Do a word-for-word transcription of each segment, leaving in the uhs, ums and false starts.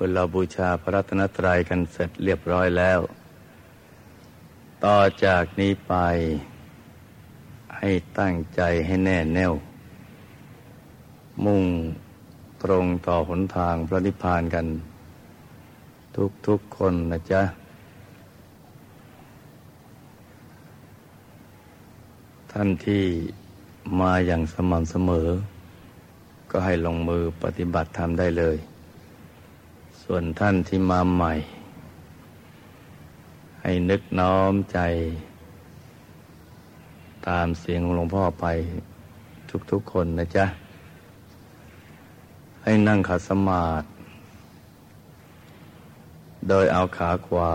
เมื่อเราบูชาพระรัตนตรัยกันเสร็จเรียบร้อยแล้วต่อจากนี้ไปให้ตั้งใจให้แน่แน่วมุ่งตรงต่อหนทางพระนิพพานกันทุกๆคนนะจ๊ะท่านที่มาอย่างสม่ำเสมอก็ให้ลงมือปฏิบัติธรรมได้เลยส่วนท่านที่มาใหม่ให้นึกน้อมใจตามเสียงของหลวงพ่อไปทุกๆคนนะจ๊ะให้นั่งขัดสมาธิโดยเอาขาขวา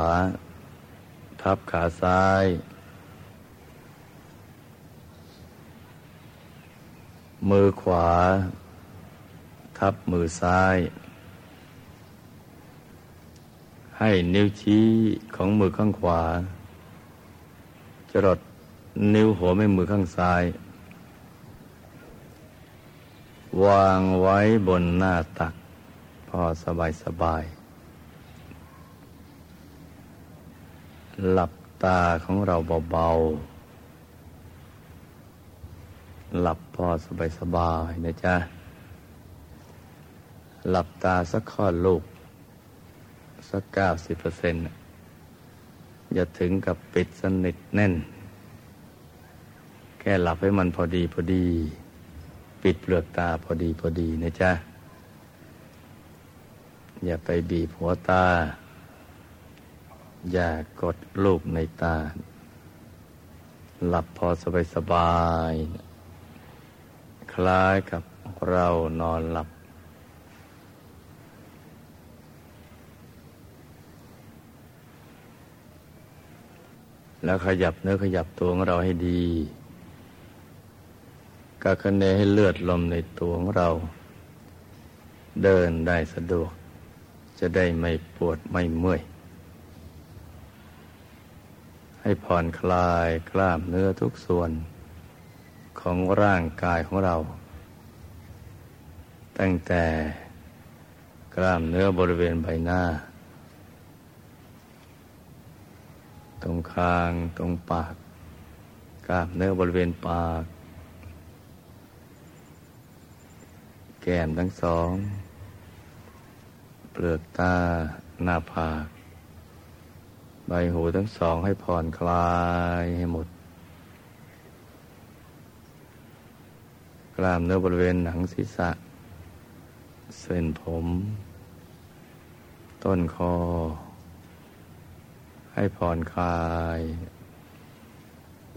ทับขาซ้ายมือขวาทับมือซ้ายให้นิ้วชี้ของมือข้างขวาจรดนิ้วหัวแม่มือข้างซ้ายวางไว้บนหน้าตักพอสบายสบายหลับตาของเราเบาๆหลับพอสบายสบายนะจ๊ะหลับตาสักข้อลูกสัก เก้าสิบเปอร์เซ็นต์ อย่าถึงกับปิดสนิทแน่นแค่หลับให้มันพอดีพอดีปิดเปลือกตาพอดีพอดีนะจ๊ะอย่าไปบีบหัวตาอย่ากดลูกในตาหลับพอสบายสบายคล้ายกับเรานอนหลับแล้วขยับเนื้อขยับตัวของเราให้ดีกระเนให้เลือดลมในตัวของเราเดินได้สะดวกจะได้ไม่ปวดไม่เมื่อยให้ผ่อนคลายกล้ามเนื้อทุกส่วนของร่างกายของเราตั้งแต่กล้ามเนื้อบริเวณใบหน้าตรงคางตรงปากกล้ามเนื้อบริเวณปากแก้มทั้งสองเปลือกตาหน้าผากใบหูทั้งสองให้ผ่อนคลายให้หมดกล้ามเนื้อบริเวณหนังศีรษะเส้นผมต้นคอให้ผ่อนคลาย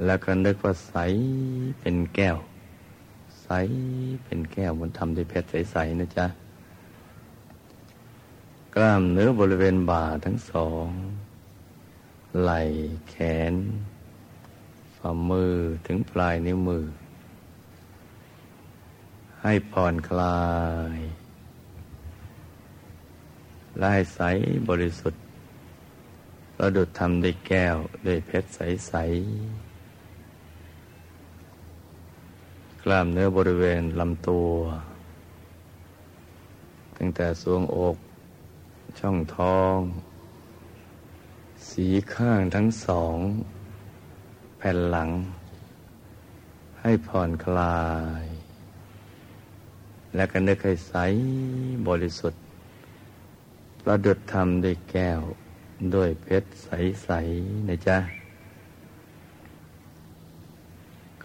แล้วก็นึกว่าใสเป็นแก้วใสเป็นแก้วมันทำด้วยเพชรใสๆนะจ๊ะกล้ามเนื้อบริเวณบ่าทั้งสองไหล่แขนฝ่ามือถึงปลายนิ้วมือให้ผ่อนคลายและให้ใสบริสุทธิ์ประดุจทำด้วยแก้วด้วยเพชรใสๆกล้ามเนื้อบริเวณลำตัวตั้งแต่ทรวงอกช่องท้องสีข้างทั้งสองแผ่นหลังให้ผ่อนคลายและก็นึกให้ใสบริสุทธิ์ประดุจทำด้วยแก้วด้วยเพชรใสๆนะจ๊ะ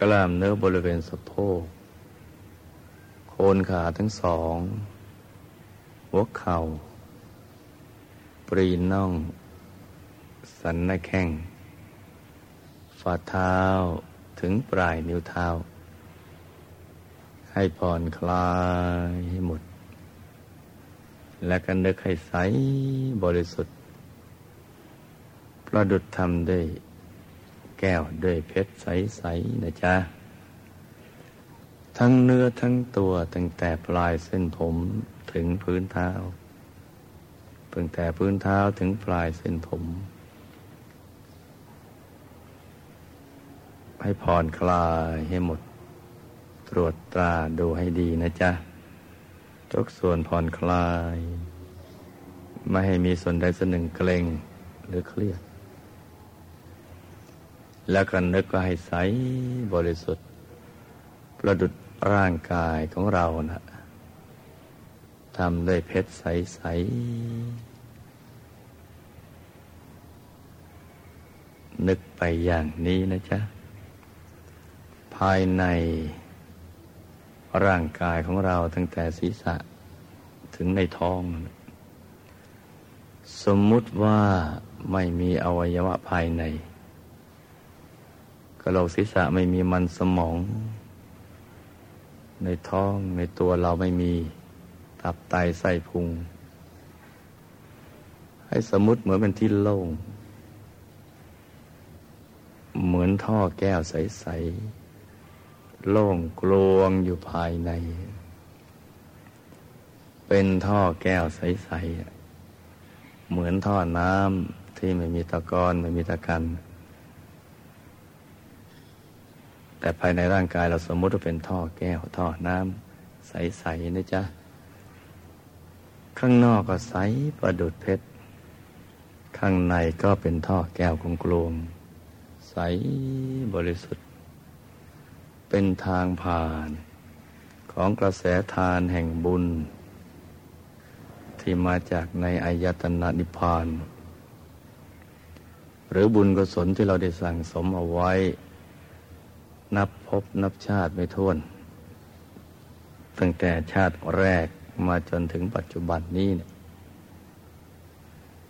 กล้ามเนื้อบริเวณสะโพกโคนขาทั้งสองหัวเข่าปรีน่องสันหน้าแข้งฝ่าเท้าถึงปลายนิ้วเท้าให้ผ่อนคลายให้หมดและก็นึกให้ใสบริสุทธิ์ประดุจธรรมด้วยแก้วด้วยเพชรใสๆนะจ๊ะทั้งเนื้อทั้งตัวตั้งแต่ปลายเส้นผมถึงพื้นเท้าตั้งแต่พื้นเท้าถึงปลายเส้นผมให้ผ่อนคลายให้หมดตรวจตราดูให้ดีนะจ๊ะทุกส่วนผ่อนคลาย ไม่ให้มีส่วนใดส่วนหนึ่งเกร็งหรือเครียดแล้วก็นึกว่าให้ใสบริสุทธิ์ประดุจร่างกายของเรานะทำด้วยเพชรใสๆนึกไปอย่างนี้นะจ๊ะภายในร่างกายของเราตั้งแต่ศีรษะถึงในท้องสมมุติว่าไม่มีอวัยวะภายในกระโหลกศีรษะไม่มีมันสมองในท้องในตัวเราไม่มีตับไตไส้พุงให้สมมุติเหมือนเป็นที่โล่งเหมือนท่อแก้วใสๆโล่งกลวงอยู่ภายในเป็นท่อแก้วใสๆเหมือนท่อน้ำที่ไม่มีตะกอนไม่มีตะกันแต่ภายในร่างกายเราสมมุติว่าเป็นท่อแก้วท่อน้ำใสๆนะจ๊ะข้างนอกก็ใสประดุจเพชรข้างในก็เป็นท่อแก้วกลวงใสบริสุทธิ์เป็นทางผ่านของกระแสทานแห่งบุญที่มาจากในอายตนะนิพพานหรือบุญกุศลที่เราได้สั่งสมเอาไว้นับภพนับชาติไม่ถ้วนตั้งแต่ชาติแรกมาจนถึงปัจจุบันนี้เนี่ย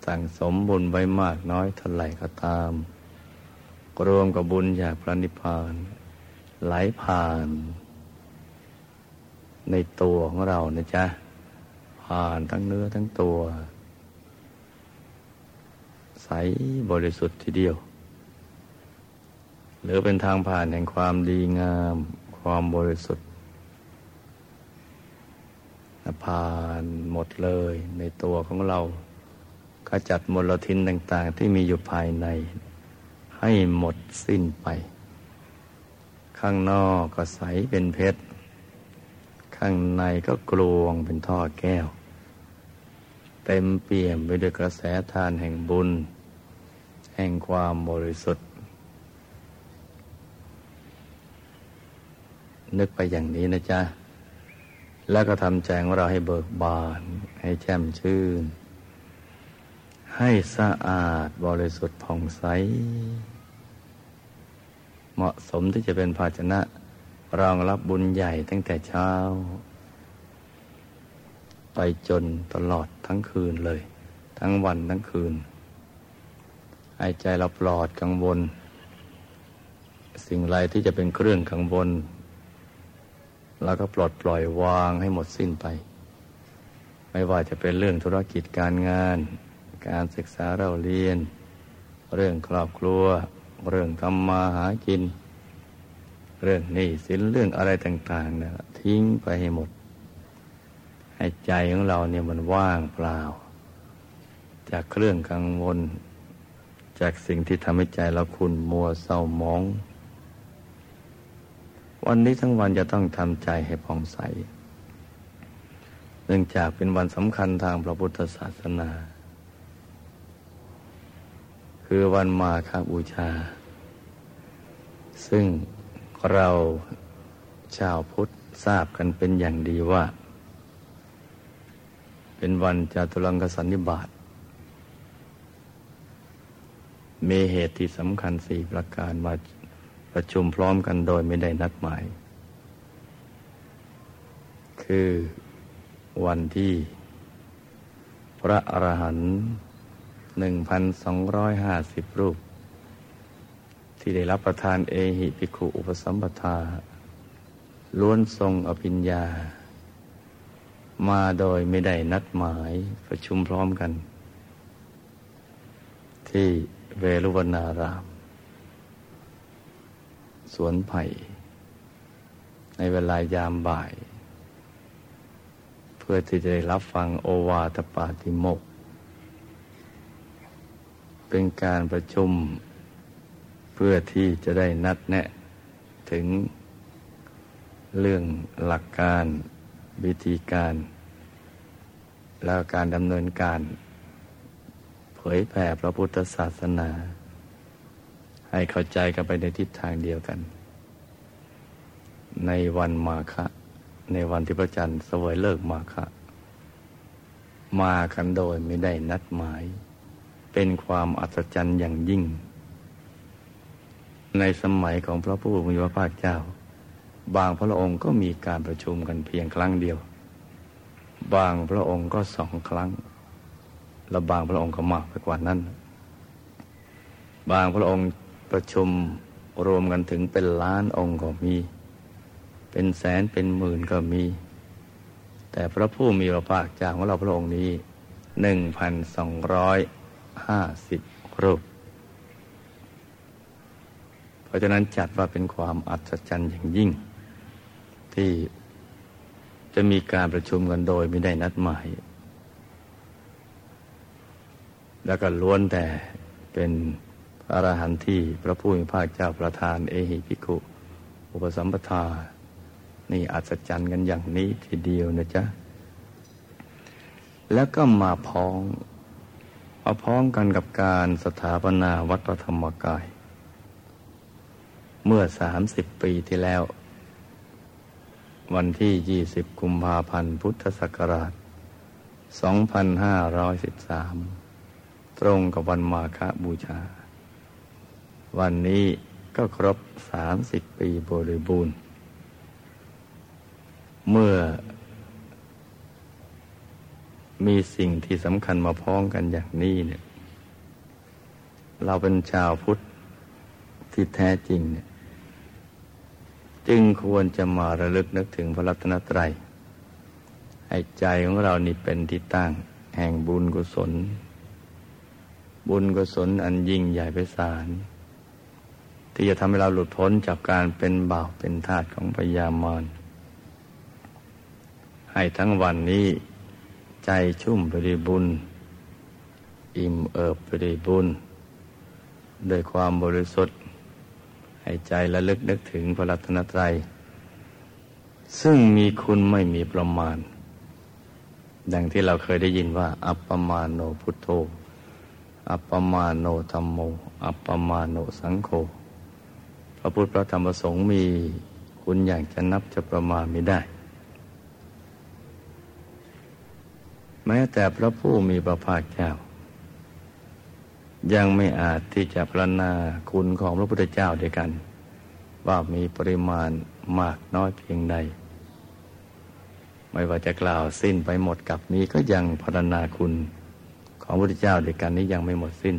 สั่งสมบุญไว้มากน้อยเท่าไหร่ก็ตามรวมกับบุญจากพระนิพพานไหลผ่านในตัวของเรานะจ๊ะผ่านทั้งเนื้อทั้งตัวใสบริสุทธิ์ทีเดียวหรือเป็นทางผ่านแห่งความดีงามความบริสุทธิ์ผ่านหมดเลยในตัวของเราขจัดมลทินต่างๆที่มีอยู่ภายในให้หมดสิ้นไปข้างนอกก็ใสเป็นเพชรข้างในก็กลวงเป็นท่อแก้วเต็มเปี่ยมไปด้วยกระแสทานแห่งบุญแห่งความบริสุทธิ์นึกไปอย่างนี้นะจ๊ะแล้วก็ทำใจของเราให้เบิกบานให้แจ่มชื่นให้สะอาดบริสุทธิ์ผ่องใสเหมาะสมที่จะเป็นภาชนะรองรับบุญใหญ่ตั้งแต่เช้าไปจนตลอดทั้งคืนเลยทั้งวันทั้งคืนให้ใจเราปลอดกังวลสิ่งไรที่จะเป็นเครื่องกังวลแล้วก็ปลดปล่อยวางให้หมดสิ้นไปไม่ว่าจะเป็นเรื่องธุรกิจการงานการศึกษาเราเรียนเรื่องครอบครัวเรื่องทำมาหากินเรื่องหนี้สินเรื่องอะไรต่างๆนะทิ้งไปให้หมดให้ใจของเราเนี่ยมันว่างเปล่าจากเครื่องกังวลจากสิ่งที่ทำให้ใจเราขุ่นมัวเศร้าหมองวันนี้ทั้งวันจะต้องทำใจให้ผ่องใสเนื่องจากเป็นวันสำคัญทางพระพุทธศาสนาคือวันมาฆบูชาซึ่งเราชาวพุทธทราบกันเป็นอย่างดีว่าเป็นวันจตุรังคสันนิบาตมีเหตุที่สำคัญสี่ประการมาประชุมพร้อมกันโดยไม่ได้นัดหมายคือวันที่พระอรหันต์หนึ่งพันสองร้อยห้าสิบรูปที่ได้รับประทานเอหิภิกขุอุปสัมปทาล้วนทรงอภิญญามาโดยไม่ได้นัดหมายประชุมพร้อมกันที่เวฬุวนนารามสวนไผ่ในเวลายามบ่ายเพื่อที่จะได้รับฟังโอวาทปาติโมกข์เป็นการประชุมเพื่อที่จะได้นัดแนะถึงเรื่องหลักการวิธีการและการดำเนินการ ผยแผ่พระพุทธศาสนาให้เข้าใจกันไปในทิศทางเดียวกันในวันมาฆะในวันที่พระจันทร์เสวยเลิกมาฆะมากันโดยไม่ได้นัดหมายเป็นความอัศจรรย์อย่างยิ่งในสมัยของพระผู้มีพระภาคเจ้าบางพระองค์ก็มีการประชุมกันเพียงครั้งเดียวบางพระองค์ก็สองครั้งและบางพระองค์ก็มากไปกว่านั้นบางพระองค์ประชุมรวมกันถึงเป็นล้านองค์ก็มีเป็นแสนเป็นหมื่นก็มีแต่พระผู้มีพระภาคเจ้าของเราพระองค์นี้ หนึ่งพันสองร้อยห้าสิบ รูปเพราะฉะนั้นจัดว่าเป็นความอัศจรรย์อย่างยิ่งที่จะมีการประชุมกันโดยไม่ได้นัดหมายแล้วก็ล้วนแต่เป็นอรหันต์ที่พระผู้มีพระภาคเจ้าประทานเอหิภิกขุอุปสัมปทานี่อัศจรรย์กันอย่างนี้ทีเดียวนะจ๊ะแล้วก็มาพ้องมาพ้องกันกับการสถาปนาวัดพระธรรมกายเมื่อสามสิบปีที่แล้ววันที่ยี่สิบกุมภาพันธ์พุทธศักราชสองพันห้าร้อยสิบสามตรงกับวันมาฆบูชาวันนี้ก็ครบสามสิบปีบริบูรณ์เมื่อมีสิ่งที่สำคัญมาพ้องกันอย่างนี้เนี่ยเราเป็นชาวพุทธที่แท้จริงเนี่ยจึงควรจะมาระลึกนึกถึงพระรัตนตรัยให้ใจของเรานี่เป็นที่ตั้งแห่งบุญกุศลบุญกุศลอันยิ่งใหญ่ไพศาลที่จะทำให้เราหลุดพ้นจากการเป็นบ่าวเป็นทาสของพยามารให้ทั้งวันนี้ใจชุ่มไปด้วยบุญอิ่มเอิบไปด้วยบุญด้วยความบริสุทธิ์ให้ใจระลึกนึกถึงพระรัตนตรัยซึ่งมีคุณไม่มีประมาณดังที่เราเคยได้ยินว่าอัปปมาโนพุทโธอัปปมาโนธัมโมอัปปมาโนสังโฆพระพุทธพระธรรมพระสงฆ์มีคุณอย่างจะนับจะประมาณไม่ได้แม้แต่พระผู้มีพระภาคเจ้ายังไม่อาจที่จะพรรณนาคุณของพระพุทธเจ้าด้วยกันว่ามีปริมาณมากน้อยเพียงใดไม่ว่าจะกล่าวสิ้นไปหมดกับนี้ก็ยังพรรณนาคุณของพระพุทธเจ้าด้วยกันนี้ยังไม่หมดสิ้น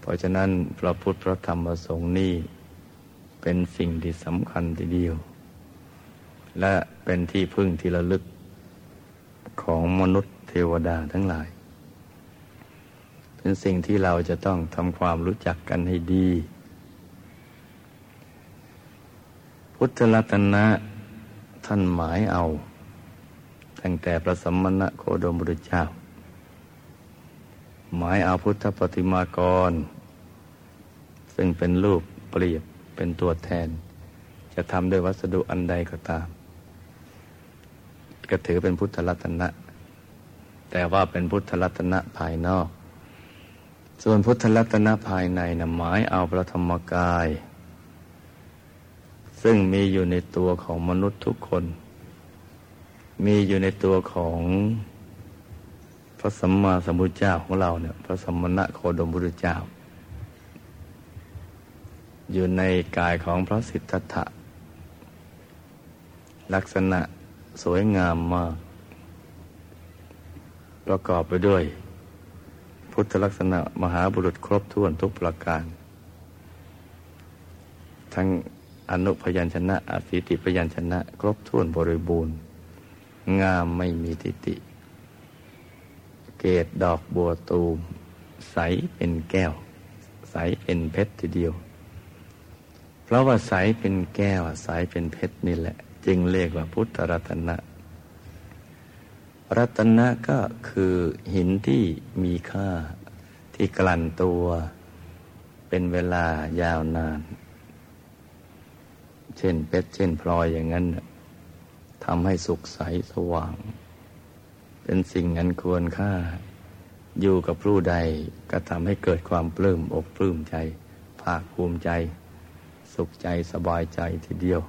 เพราะฉะนั้นพระพุทธพระธรรมพระสงฆ์นี้เป็นสิ่งที่สำคัญทีเดียวและเป็นที่พึ่งที่ระลึกของมนุษย์เทวดาทั้งหลายเป็นสิ่งที่เราจะต้องทำความรู้จักกันให้ดีพุทธรัตนะท่านหมายเอาตั้งแต่พระสัมมาโคดมพุทธเจ้าหมายเอาพุทธปฏิมากรซึ่งเป็นรูปเปรียบเป็นตัวแทนจะทำด้วยวัสดุอันใดก็ตามก็ถือเป็นพุทธรัตนะแต่ว่าเป็นพุทธรัตนะภายนอกส่วนพุทธรัตนะภายในน่ะหมายเอาพระธรรมกายซึ่งมีอยู่ในตัวของมนุษย์ทุกคนมีอยู่ในตัวของพระสัมมาสัมพุทธเจ้าของเราเนี่ยพระสัมมาโคดมพุทธเจ้าอยู่ในกายของพระสิทธัตถะลักษณะสวยงามมากประกอบไปด้วยพุทธลักษณะมหาบุรุษครบถ้วนทุกประการทั้งอนุพยัญชนะอสิติพยัญชนะครบถ้วนบริบูรณ์งามไม่มีทิฏฐิเกศดอกบัวตูมใสเป็นแก้วใสเป็นเพชรทีเดียวเพราะว่าใสเป็นแก้วใสเป็นเพชรนี่แหละจึงเรียกว่าพุทธรัตนะรัตนะก็คือหินที่มีค่าที่กลั่นตัวเป็นเวลายาวนานเช่นเพชรเช่นพลอยอย่างนั้นทำให้สุกใสสว่างเป็นสิ่งอันควรค่า อยู่กับผู้ใดก็ทำให้เกิดความปลื้มอกปลื้มใจภาคภูมิใจสุขใจสบายใจทีเดียว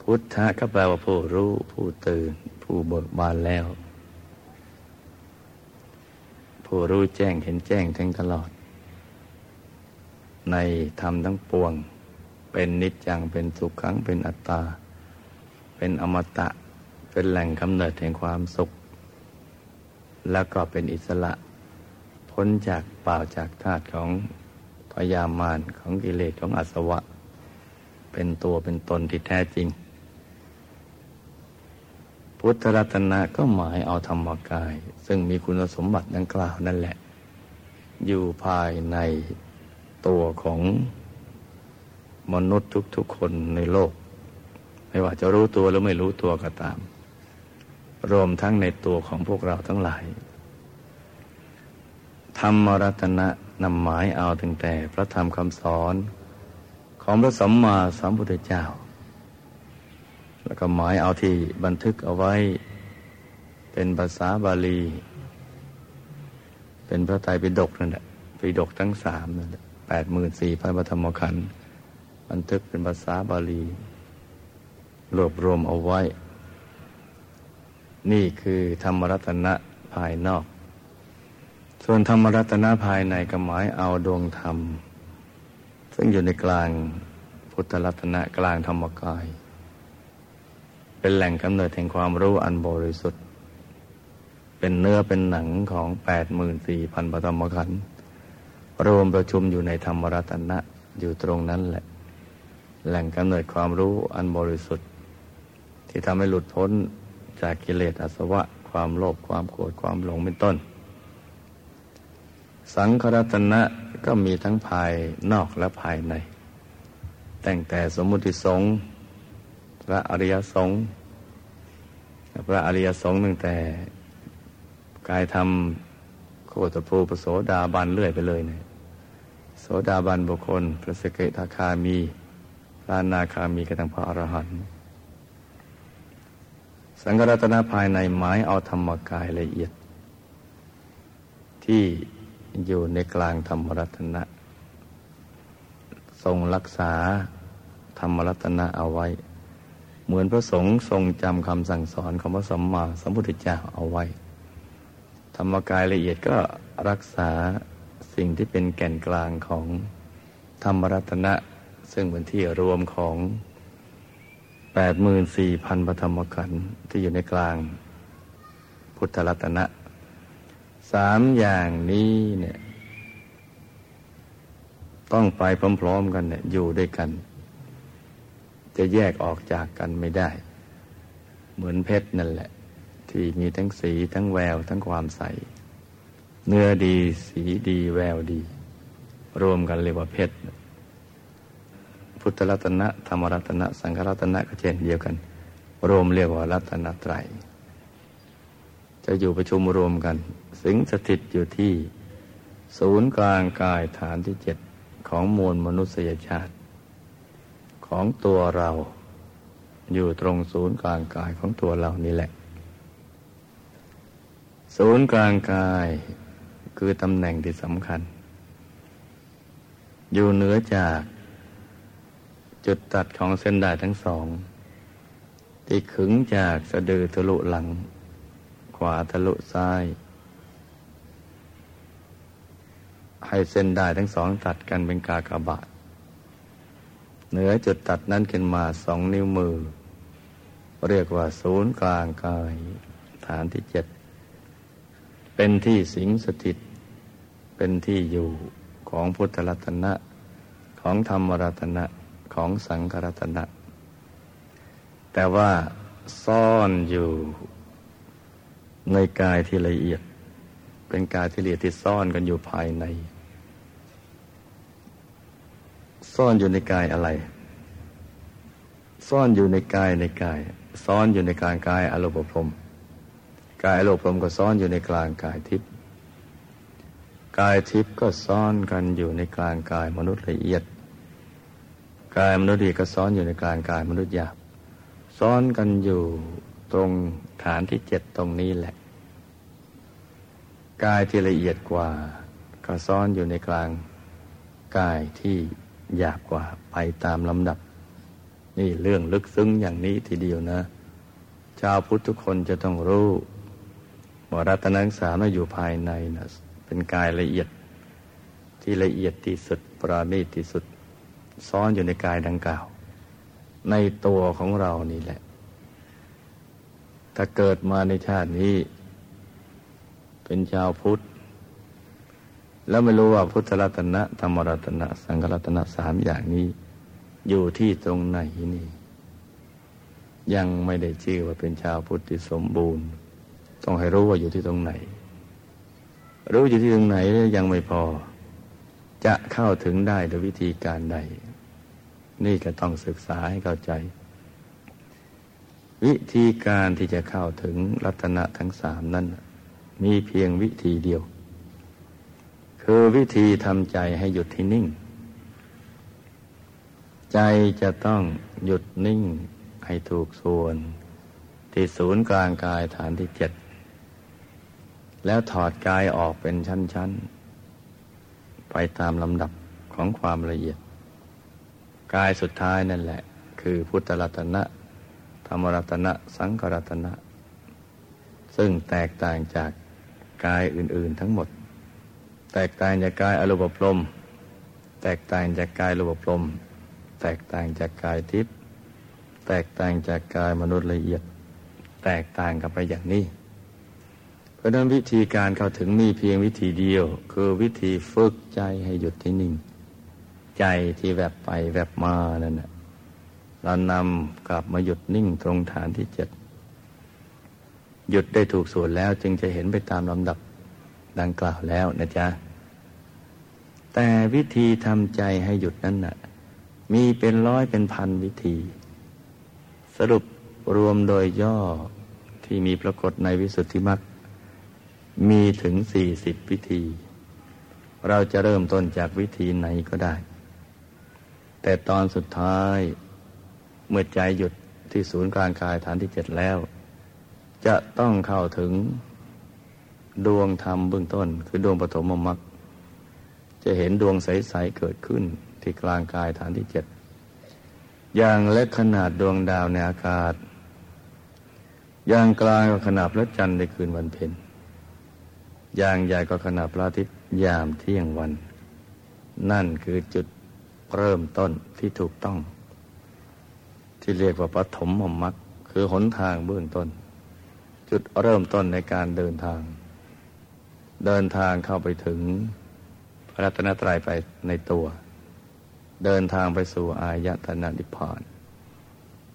พุทธะก็แปลว่าผู้รู้ผู้ตื่นผู้เบิกบานแล้วผู้รู้แจ้งเห็นแจ้งทั้งตลอดในธรรมทั้งปวงเป็นนิจจังเป็นสุขขังเป็นอัตตาเป็นอมตะเป็นแหล่งกำเนิดแห่งความสุขแล้วก็เป็นอิสระพ้นจากเปล่าจากธาตุของพยามารของกิเลสของอาสวะเป็นตัวเป็นตนที่แท้จริงพุทธรัตนะก็หมายเอาธรรมกายซึ่งมีคุณสมบัติดังกล่าวนั่นแหละอยู่ภายในตัวของมนุษย์ทุกๆคนในโลกไม่ว่าจะรู้ตัวหรือไม่รู้ตัวก็ตามรวมทั้งในตัวของพวกเราทั้งหลายธรรมรัตนะนำหมายเอาตั้งแต่พระธรรมคำสอนของพระสัมมาสัมพุทธเจ้าแล้วก็หมายเอาที่บันทึกเอาไว้เป็นภาษาบาลีเป็นพระไตรปิฎกนั่นแหละปิฎกทั้งสามนั่นแหละแปดหมื่นสี่พันพระธรรมขันธ์บันทึกเป็นภาษาบาลีรวบรวมเอาไว้นี่คือธรรมรัตนะภายนอกส่วนธรรมรัตนะภายในก็หมายเอาดวงธรรมซึ่งอยู่ในกลางพุทธรัตนะกลางธรรมกายเป็นแหล่งกำเนิดแห่งความรู้อันบริสุทธิ์เป็นเนื้อเป็นหนังของ แปดหมื่นสี่พัน พระธรรมขันธ์รวมประชุมอยู่ในธรรมรัตนะอยู่ตรงนั้นแหละแหล่งกำเนิดความรู้อันบริสุทธิ์ที่ทำให้หลุดพ้นจากกิเลสอาสวะความโลภความโกรธความหลงเป็นต้นสังฆรัตนะก็มีทั้งภายนอกและภายในแต่งแต่สมมุติสงฆ์พระอริยสงฆ์พระอริยสงฆ์ตั้งแต่กายธรรมโคตรภูปโสดาบันเลื่อยไปเลยเนี่ยโสดาบันบุคคลพระสกิทาคามีพระอนาคามีกระทั่งพระอรหันต์สังฆรัตนะภายในหมายเอาธรรมกายละเอียดที่อยู่ในกลางธรรมรัตนะทรงรักษาธรรมรัตนะเอาไว้เหมือนพระสงฆ์ทรงจำคำสั่งสอนของพระสัมมาสัมพุทธเจ้าเอาไว้ธรรมกายละเอียดก็รักษาสิ่งที่เป็นแก่นกลางของธรรมรัตนะซึ่งเป็นที่รวมของ แปดหมื่นสี่พัน พระธรรมขันธ์ที่อยู่ในกลางพุทธรัตนะสามอย่างนี้เนี่ยต้องไปพร้อมๆกันเนี่ยอยู่ด้วยกันจะแยกออกจากกันไม่ได้เหมือนเพชรนั่นแหละที่มีทั้งสีทั้งแววทั้งความใสเนื้อดีสีดีแววดีรวมกันเรียกว่าเพชรพุทธรัตนะธรรมรัตนะสังฆรัตนะก็เช่นเดียวกันรวมเรียกว่ารัตนไตรจะอยู่ประชุมรวมกันสิงสถิตอยู่ที่ศูนย์กลางกายฐานที่เจ็ดของมวลมนุษยชาติของตัวเราอยู่ตรงศูนย์กลางกายของตัวเรานี่แหละศูนย์กลางกายคือตำแหน่งที่สำคัญอยู่เหนือจากจุดตัดของเส้นด้ายทั้งสองที่ขึงจากสะดือทะลุหลังขวาทะลุซ้ายให้เส้นด้ายทั้งสองตัดกันเป็นกากบาทเหนือจุดตัดนั้นขึ้นมาสองนิ้วมือเรียกว่าศูนย์กลางกายฐานที่เจ็ดเป็นที่สิงสถิตเป็นที่อยู่ของพุทธรัตนะของธรรมรัตนะของสังฆรัตนะแต่ว่าซ่อนอยู่ในกายที่ละเอียดเป็นกายที่ละเอียดที่ซ่อนกันอยู่ภายในซ่อนอยู่ในกายอะไรซ่อนอยู่ในกายในกายซ่อนอยู่ในกลางกายอรูปพรหมกายอรูปพรหมก็ซ่อนอยู่ในกลางกายทิพย์กายทิพย์ก็ซ่อนกันอยู่ในกลางกายมนุษย์ละเอียดกายมนุษย์ละเอียดก็ซ่อนอยู่ในกลางกายมนุษย์หยาบซ่อนกันอยู่ตรงฐานที่เจ็ดตรงนี้แหละ กายที่ละเอียดกว่าก็ซ่อนอยู่ในกลางกายที่หยาบกว่าไปตามลำดับนี่เรื่องลึกซึ้งอย่างนี้ทีเดียวนะชาวพุทธทุกคนจะต้องรู้ว่ารัตนังสามอยู่ภายในนะเป็นกายละเอียดที่ละเอียดที่สุดปราณีตที่สุดซ่อนอยู่ในกายดังกล่าวในตัวของเรานี่แหละถ้าเกิดมาในชาตินี้เป็นชาวพุทธแล้วไม่รู้ว่าพุทธรัตนะธรรมรัตนะสังฆรัตนะสามอย่างนี้อยู่ที่ตรงไหนนี่ยังไม่ได้ชื่อว่าเป็นชาวพุทธที่สมบูรณ์ต้องให้รู้ว่าอยู่ที่ตรงไหนรู้อยู่ที่ตรงไหนยังไม่พอจะเข้าถึงได้ด้วยวิธีการใดนี่ก็ต้องศึกษาให้เข้าใจวิธีการที่จะเข้าถึงรัตนะทั้งสามนั้นมีเพียงวิธีเดียวคือวิธีทำใจให้หยุดที่นิ่งใจจะต้องหยุดนิ่งให้ถูกส่วนที่ศูนย์กลางกายฐานที่เจ็ดแล้วถอดกายออกเป็นชั้นๆไปตามลำดับของความละเอียดกายสุดท้ายนั่นแหละคือพุทธรัตนะธรรมรัตนะสังฆรัตนะซึ่งแตกต่างจากกายอื่นๆทั้งหมดแตกต่างจากกายอรูปพรหมแตกต่างจากกายรูปพรหมแตกต่างจากกายทิพย์แตกต่างจากกายมนุษย์ละเอียดแตกต่างกันไปอย่างนี้เพราะนั้นวิธีการเข้าถึงมีเพียงวิธีเดียวคือวิธีฝึกใจให้หยุดที่นิ่งใจที่แวบไปแวบมานั่นน่ะเรานำกลับมาหยุดนิ่งตรงฐานที่เจ็ดหยุดได้ถูกส่วนแล้วจึงจะเห็นไปตามลำดับดังกล่าวแล้วนะจ๊ะแต่วิธีทำใจให้หยุดนั่นน่ะมีเป็นร้อยเป็นพันวิธีสรุปรวมโดยย่อที่มีปรากฏในวิสุทธิมรรคมีถึงสี่สิบวิธีเราจะเริ่มต้นจากวิธีไหนก็ได้แต่ตอนสุดท้ายเมื่อใจหยุดที่ศูนย์กลางกายฐานที่เจ็ดแล้วจะต้องเข้าถึงดวงธรรมเบื้องต้นคือดวงปฐมมรรคจะเห็นดวงใสๆเกิดขึ้นที่กลางกายฐานที่เจ็ดอย่างเล็กขนาดดวงดาวในอากาศอย่างกลางก็ขนาดพระจันทร์ในคืนวันเพ็ญอย่างใหญ่ก็ขนาดพระอาทิตย์ยามเที่ยงวันนั่นคือจุดเริ่มต้นที่ถูกต้องที่เรียกว่าปฐมมรรคคือหนทางเบื้องต้นจุดเริ่มต้นในการเดินทางเดินทางเข้าไปถึงพระรัตนตรัยไปในตัวเดินทางไปสู่อายตนะนิพพาน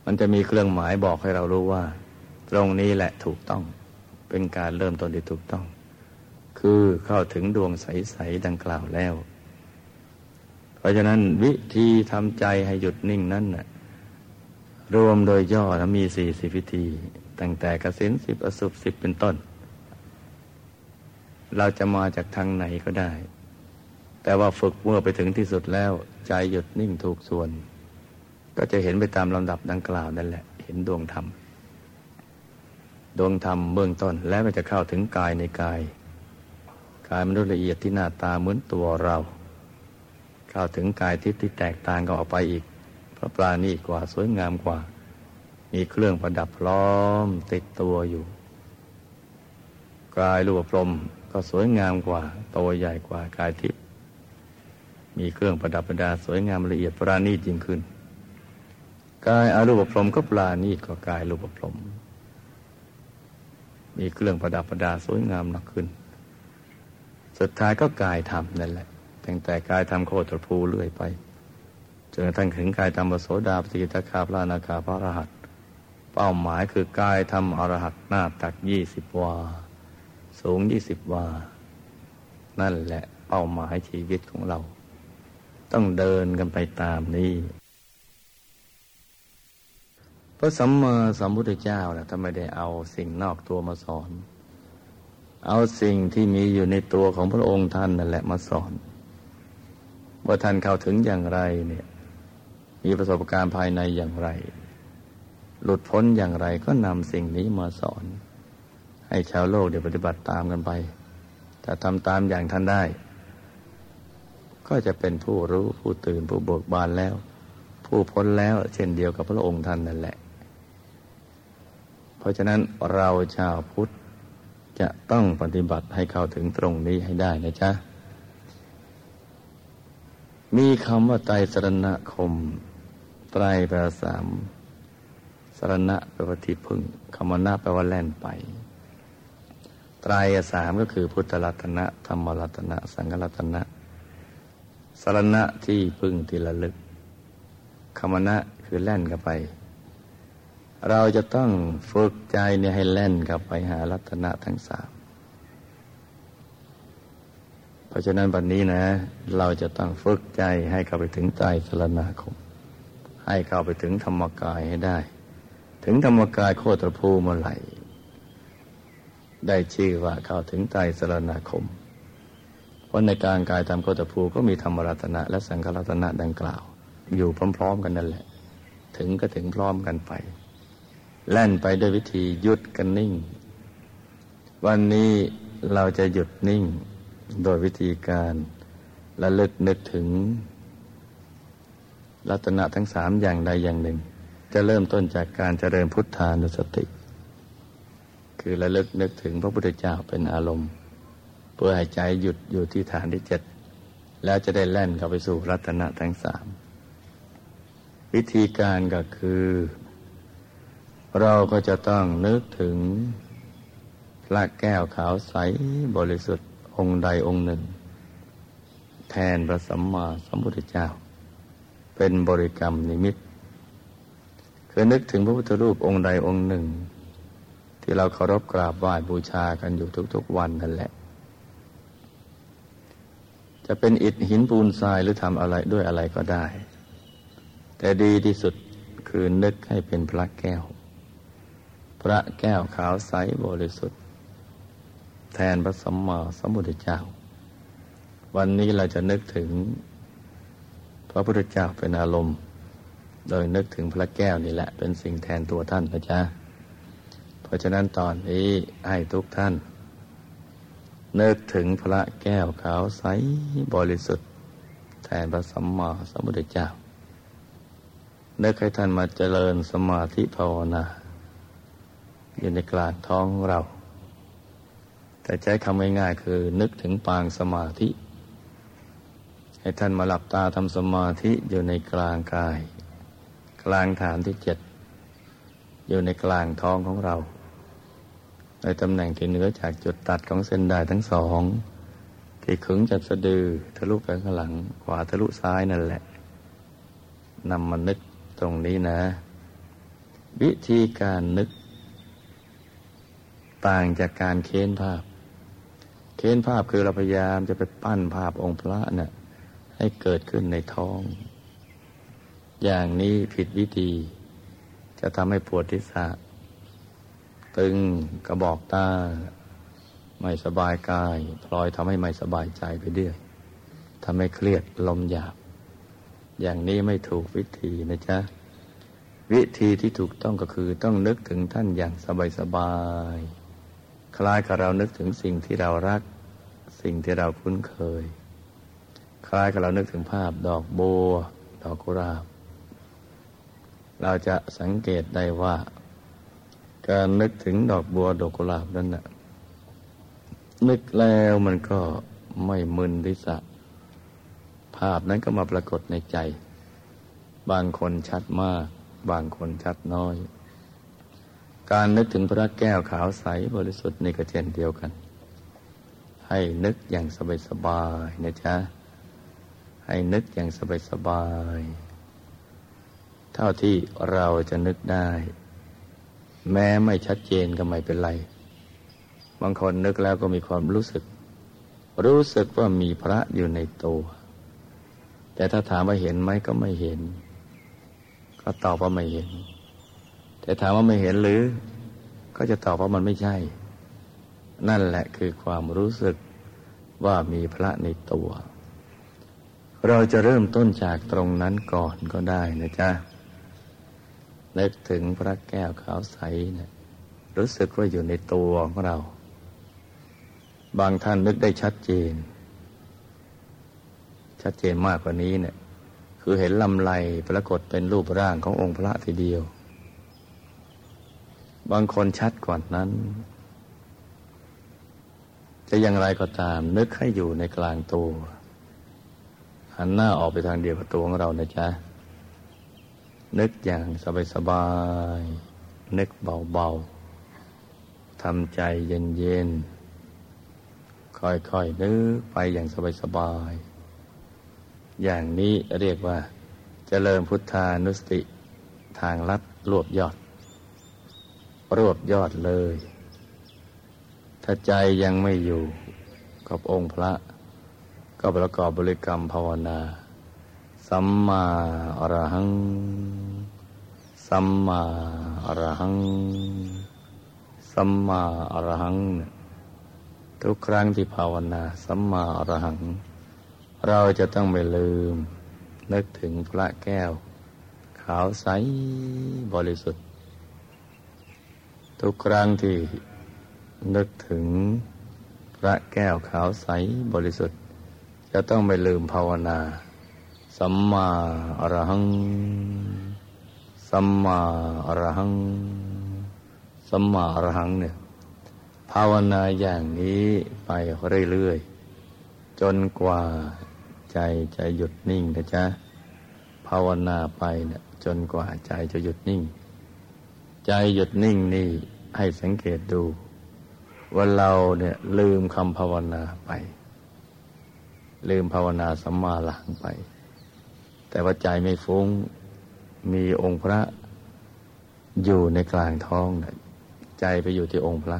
มันจะมีเครื่องหมายบอกให้เรารู้ว่าตรงนี้แหละถูกต้องเป็นการเริ่มต้นที่ถูกต้องคือเข้าถึงดวงใสๆดังกล่าวแล้วเพราะฉะนั้นวิธีทำใจให้หยุดนิ่งนั้นน่ะรวมโดยย่อนะมีสี่สิบวิธีตั้งแต่กสิณสิบอสุปสิบเป็นต้นเราจะมาจากทางไหนก็ได้แต่ว่าฝึกเมื่อไปถึงที่สุดแล้วใจหยุดนิ่งถูกส่วนก็จะเห็นไปตามลำดับดังกล่าวนั่นแหละเห็นดวงธรรมดวงธรรมเบื้องต้นแล้วก็จะเข้าถึงกายในกายกายมนุษย์ละเอียดที่หน้าตาเหมือนตัวเราเข้าถึงกายทิพย์ที่แตกต่างกันออกไปอีกเพราะปราณีตกว่าสวยงามกว่ามีเครื่องประดับล้อมติดตัวอยู่กายรูปพรหมก็สวยงามกว่าตัวใหญ่กว่ากายทิพย์มีเครื่องประดับประดาสวยงามละเอียดปราณีตยิ่งขึ้นกายอรูปพรหมก็ปราณีตกว่ากายรูปพรหมมีเครื่องประดับประดาสวยงามหนักขึ้นสุดท้ายก็กายธรรมนั่นแหละตั้งแต่กายธรรมโคตรภูเรื่อยไปจนกระทั่งถึงกายธรรมโสดาปัตติกิตาคาพระอนาคาพระอรหันต์เป้าหมายคือกายธรรมอรหันต์หน้าตักยี่สิบวาสูงยี่สิบวานั่นแหละเป้าหมายชีวิตของเราต้องเดินกันไปตามนี้พระสัมมาสัมพุทธเจ้าน่ะทำไมได้เอาสิ่งนอกตัวมาสอนเอาสิ่งที่มีอยู่ในตัวของพระองค์ท่านนั่นแหละมาสอนว่าท่านเข้าถึงอย่างไรเนี่ยมีประสบการณ์ภายในอย่างไรหลุดพ้นอย่างไรก็นำสิ่งนี้มาสอนให้ชาวโลกได้ปฏิบัติตามกันไป ถ้าทำตามอย่างท่านได้ก็จะเป็นผู้รู้ผู้ตื่นผู้เบิกบานแล้วผู้พ้นแล้วเช่นเดียวกับพระองค์ท่านนั่นแหละเพราะฉะนั้นเราชาวพุทธจะต้องปฏิบัติให้เข้าถึงตรงนี้ให้ได้นะจ๊ะมีคำว่าไตรสรณคมไตรแปลสามสรณะแปลว่าที่พึ่งคำว่านะแปลว่าแล่นไปไตรสามก็คือพุทธรัตนะธรรมรัตนะสังฆรัตนะสรณะที่พึ่งที่ระลึกคำว่านะคือแล่นกันไปเราจะต้องฝึกใจเนี่ยให้แล่นกลับไปหารัตนะทั้งสามเพราะฉะนั้นวันนี้นะเราจะต้องฝึกใจให้เข้าไปถึงไตรสรณคมให้เข้าไปถึงธรรมกายให้ได้ถึงธรรมกายโคตรภูมิเมื่อไหร่ได้ชื่อว่าเข้าถึงไตรสรณคมเพราะในการกายตามโคตรภูมิก็มีธรรมรัตนะและสังฆรัตนะดังกล่าวอยู่พร้อมๆกันนั่นแหละถึงก็ถึงพร้อมกันไปแล่นไปด้วยวิธีหยุดกันนิ่งวันนี้เราจะหยุดนิ่งโดยวิธีการระลึกนึกถึงรัตนะทั้งสามอย่างใดอย่างหนึ่งจะเริ่มต้นจากการเจริญพุทธานุสติคือระลึกนึกถึงพระพุทธเจ้าเป็นอารมณ์เพื่อให้ใจหยุดอยู่ที่ฐานที่เจ็ดแล้วจะได้แล่นเข้าไปสู่รัตนะทั้งสามวิธีการก็คือเราก็จะต้องนึกถึงพระแก้วขาวใสบริสุทธิ์องค์ใดองค์หนึ่งแทนพระสัมมาสัมพุทธเจ้าเป็นบริกรรมนิมิตคือนึกถึงพระพุทธรูปองค์ใดองค์หนึ่งที่เราเคารพกราบไหว้บูชากันอยู่ทุกๆวันนั่นแหละจะเป็นอิฐหินปูนทรายหรือทำอะไรด้วยอะไรก็ได้แต่ดีที่สุดคือนึกให้เป็นพระแก้วพระแก้วขาวใสบริสุทธิ์แทนพระสัมมาสัมพุทธเจ้าวันนี้เราจะนึกถึงพระพุทธเจ้าเป็นอารมณ์โดยนึกถึงพระแก้วนี่แหละเป็นสิ่งแทนตัวท่านนะจ๊ะเพราะฉะนั้นตอนนี้ให้ทุกท่านนึกถึงพระแก้วขาวใสบริสุทธิ์แทนพระสัมมาสัมพุทธเจ้านึกให้ท่านมาเจริญสมาธิภาวนาอยู่ในกลางท้องเราแต่ใช้คำง่ายๆคือนึกถึงปางสมาธิให้ท่านมาหลับตาทำสมาธิอยู่ในกลางกายกลางฐานที่เจ็ดอยู่ในกลางท้องของเราในตำแหน่งที่เหนือจากจุดตัดของเส้นด้ายทั้งสองที่ขึงจากสะดือทะลุไปข้างหลังขวาทะลุซ้ายนั่นแหละนำมานึกตรงนี้นะวิธีการนึกต่างจากการเค้นภาพเค้นภาพคือเราพยายามจะไปปั้นภาพองค์พระเนี่ยให้เกิดขึ้นในท้องอย่างนี้ผิดวิธีจะทำให้ปวดศีรษะตึงกระบอกตาไม่สบายกายพลอยทำให้ไม่สบายใจไปด้วยทำให้เครียดลมหยาบอย่างนี้ไม่ถูกวิธีนะจ๊ะวิธีที่ถูกต้องก็คือต้องนึกถึงท่านอย่างสบายๆคล้ายกับเรานึกถึงสิ่งที่เรารักสิ่งที่เราคุ้นเคยคล้ายกับเรานึกถึงภาพดอกบัวดอกกุหลาบเราจะสังเกตได้ว่าการนึกถึงดอกบัวดอกกุหลาบนั้นน่ะนึกแล้วมันก็ไม่มึนทิศะภาพนั้นก็มาปรากฏในใจบางคนชัดมากบางคนชัดน้อยการนึกถึงพระแก้วขาวใสบริสุทธิ์นี่ก็เช่นเดียวกันให้นึกอย่างสบายๆนะจ๊ะให้นึกอย่างสบายๆเท่าที่เราจะนึกได้แม้ไม่ชัดเจนก็ไม่เป็นไรบางคนนึกแล้วก็มีความรู้สึกรู้สึกว่ามีพระอยู่ในตัวแต่ถ้าถามว่าเห็นไหมก็ไม่เห็นก็ตอบว่าไม่เห็นแต่ถามว่าไม่เห็นหรือก็จะตอบว่ามันไม่ใช่นั่นแหละคือความรู้สึกว่ามีพระในตัวเราจะเริ่มต้นจากตรงนั้นก่อนก็ได้นะจ๊ะนึกถึงพระแก้วขาวใสนะรู้สึกว่าอยู่ในตัวของเรา บางท่านนึกได้ชัดเจนชัดเจนมากกว่านี้เนี่ยคือเห็นลำไยปรากฏเป็นรูปร่างขององค์พระทีเดียวบางคนชัดกว่านั้นจะอย่างไรก็ตามนึกให้อยู่ในกลางตัวหันหน้าออกไปทางเดียวกับตัวของเรานะจ๊ะนึกอย่างสบายๆนึกเบาๆทำใจเย็นๆค่อยๆนึกไปอย่างสบายๆอย่างนี้เรียกว่าเจริญพุทธานุสติทางลัดรวบยอดรวบยอดเลยถ้าใจยังไม่อยู่กับองค์พระก็ประกอบบริกรรมภาวนาสัมมาอรหังสัมมาอรหังสัมมาอรหังทุกครั้งที่ภาวนาสัมมาอรหังเราจะต้องไม่ลืมนึกถึงพระแก้วขาวใสบริสุทธิ์ทุกครั้งที่นึกถึงพระแก้วขาวใสบริสุทธิ์จะต้องไม่ลืมภาวนาสัมมาอรหังสัมมาอรหังสัมมาอรหังเนี่ยภาวนาอย่างนี้ไปเรื่อยๆจนกว่าใจจะหยุดนิ่งนะจ๊ะภาวนาไปเนี่ยจนกว่าใจจะหยุดนิ่งใจหยุดนิ่งนี่ให้สังเกตดูว่าเราเนี่ยลืมคำภาวนาไปลืมภาวนาสัมมาหลังไปแต่ว่าใจไม่ฟุ้งมีองค์พระอยู่ในกลางท้องใจไปอยู่ที่องค์พระ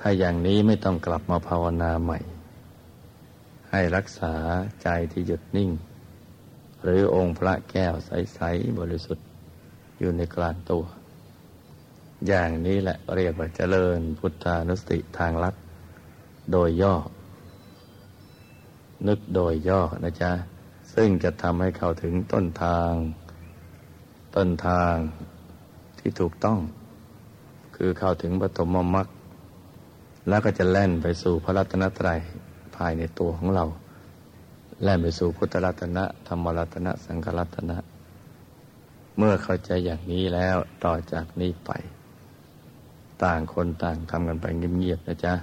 ถ้าอย่างนี้ไม่ต้องกลับมาภาวนาใหม่ให้รักษาใจที่หยุดนิ่งหรือองค์พระแก้วใสๆบริสุทธิ์อยู่ในกลางตัวอย่างนี้แหละเรียกว่าเจริญพุทธานุสติทางลัดโดยย่อนึกโดยย่อนะจ๊ะซึ่งจะทำให้เข้าถึงต้นทางต้นทางที่ถูกต้องคือเข้าถึงปฐมมรรคแล้วก็จะแล่นไปสู่พระรัตนตรัยภายในตัวของเราแล่นไปสู่พุทธรัตนะธรรมรัตนะสังฆรัตนะเมื่อเข้าใจอย่างนี้แล้วต่อจากนี้ไปต่างคนต่างทำกันไปเงียบๆนะจ๊ะ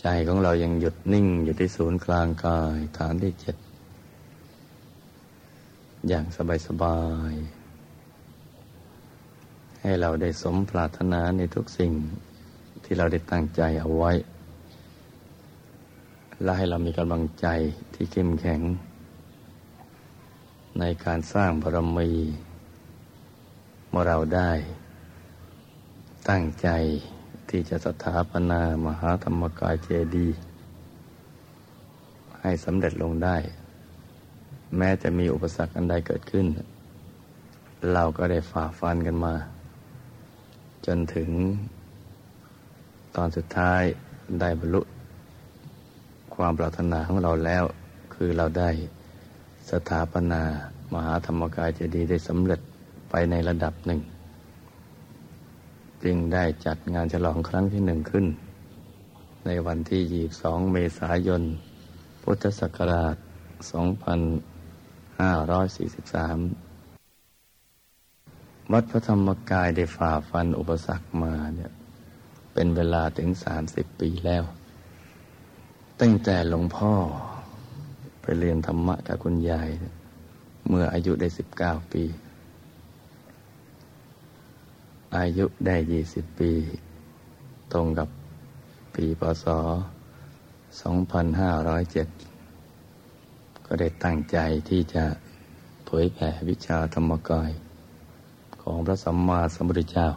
ใจของเรายังหยุดนิ่งอยู่ที่ศูนย์กลางกายฐานที่เจ็ดอย่างสบายๆให้เราได้สมปรารถนาในทุกสิ่งที่เราได้ตั้งใจเอาไว้และให้เรามีกำลังใจที่เข้มแข็งในการสร้างบารมีเมื่อเราได้ตั้งใจที่จะสถาปนามหาธรรมกายเจดีย์ให้สำเร็จลงได้แม้จะมีอุปสรรคอันใดเกิดขึ้นเราก็ได้ฝ่าฟันกันมาจนถึงตอนสุดท้ายได้บรรลุความปรารถนาของเราแล้วคือเราได้สถาปนามหาธรรมกายเจดีย์ได้สำเร็จไปในระดับหนึ่งจึงได้จัดงานฉลองครั้งที่หนึ่งขึ้นในวันที่ยี่สิบสองเมษายนพุทธศักราชสองพันห้าร้อยสี่สิบสามวัดพระธรรมกายได้ฝ่าฟันอุปสรรคมาเนี่ยเป็นเวลาถึงสามสิบปีแล้วตั้งแต่หลวงพ่อไปเรียนธรรมะกับคุณยายเมื่ออายุได้สิบเก้าปีอายุได้ยี่สิบปีตรงกับปีพ.ศสองพันห้าร้อยเจ็ดก็ได้ตั้งใจที่จะเผยแผ่วิชาธรรมกายของพระสัมมาสัมพุทธเจ้า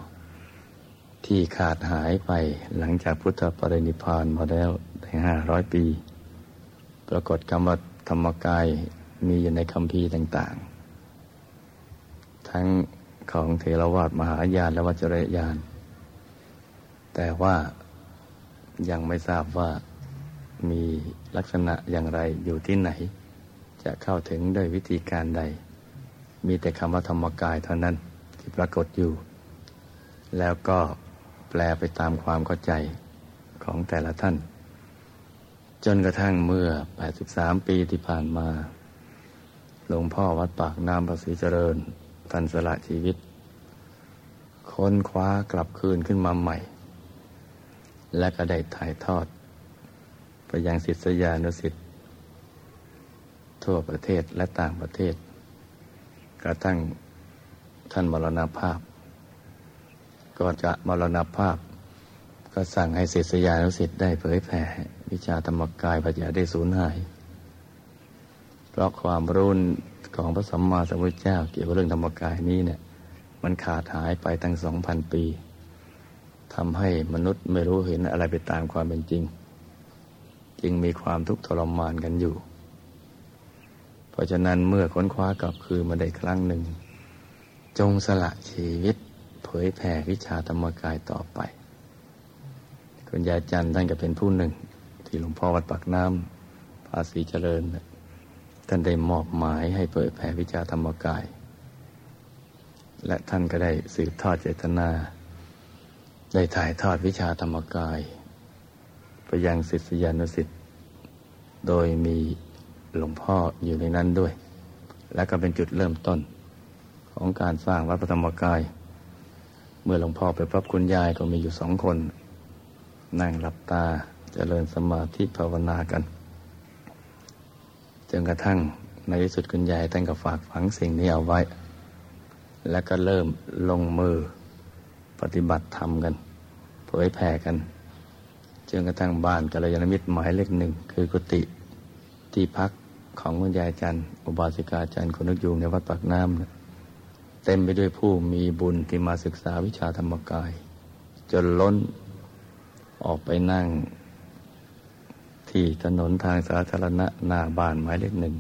ที่ขาดหายไปหลังจากพุทธปรินิพพานมาแล้วได้ห้าร้อยปีปรากฏคำว่าธรรมกายมีอยู่ในคัมภีร์ต่างๆทั้งของเถรวาทมหายานและวจรยานแต่ว่ายังไม่ทราบว่ามีลักษณะอย่างไรอยู่ที่ไหน จะเข้าถึงด้วยวิธีการใดมีแต่คำว่าธรรมกายเท่านั้นที่ปรากฏอยู่แล้วก็แปลไปตามความเข้าใจของแต่ละท่านจนกระทั่งเมื่อแปดสิบสามปีที่ผ่านมาหลวงพ่อวัดปากน้ำภาษีเจริญท่านสละชีวิตค้นคว้ากลับคืนขึ้นมาใหม่และก็ได้ถ่ายทอดไปยังศิษยานุศิษย์ทั่วประเทศและต่างประเทศกระทั่งท่านมรณภาพก่อนจะมรณภาพก็สั่งให้ศิษยานุศิษย์ได้เผยแผ่วิชาธรรมกายปัญญาได้สูญหายเพราะความรู้ของพระสัมมาสัมพุทธเจ้าเกี่ยวกับเรื่องธรรมกายนี้เนี่ยมันขาดหายไปตั้ง สองพัน ปีทำให้มนุษย์ไม่รู้เห็นอะไรไปตามความเป็นจริงจึงมีความทุกข์ทรมานกันอยู่เพราะฉะนั้นเมื่อค้นคว้ากลับคืนมาได้ครั้งหนึ่งจงสละชีวิตเผยแผ่วิชาธรรมกายต่อไปคุณยายจันท่านก็เป็นผู้หนึ่งที่หลวงพ่อวัดปากน้ำภาษีเจริญท่านได้มอบหมายให้เผยแผ่วิชาธรรมกายและท่านก็ได้สืบทอดเจตนาได้ถ่ายทอดวิชาธรรมกายไปยังศิษยานุศิษย์โดยมีหลวงพ่ออยู่ในนั้นด้วยและก็เป็นจุดเริ่มต้นของการสร้างวัดพระธรรมกายเมื่อหลวงพ่อไปพบคุณยายก็มีอยู่สองคนนั่งหลับตาเจริญสมาธิภาวนากันจนกระทั่งในที่สุดคุณยายท่านก็ฝากฝังสิ่งนี้เอาไว้และก็เริ่มลงมือปฏิบัติธรรมกันเผยแผ่กันจนกระทั่งบ้านกัลยาณมิตรหมายเลขหนึ่งคือกุฏิที่พักของคุณยายจันอุบาสิกาจันคนนึกยุงในวัดปากน้ำนะเต็มไปด้วยผู้มีบุญที่มาศึกษาวิชาธรรมกายจนล้นออกไปนั่งที่ถนนทางสาธารณะหน้าบ้านหมายเลขหนึ่ง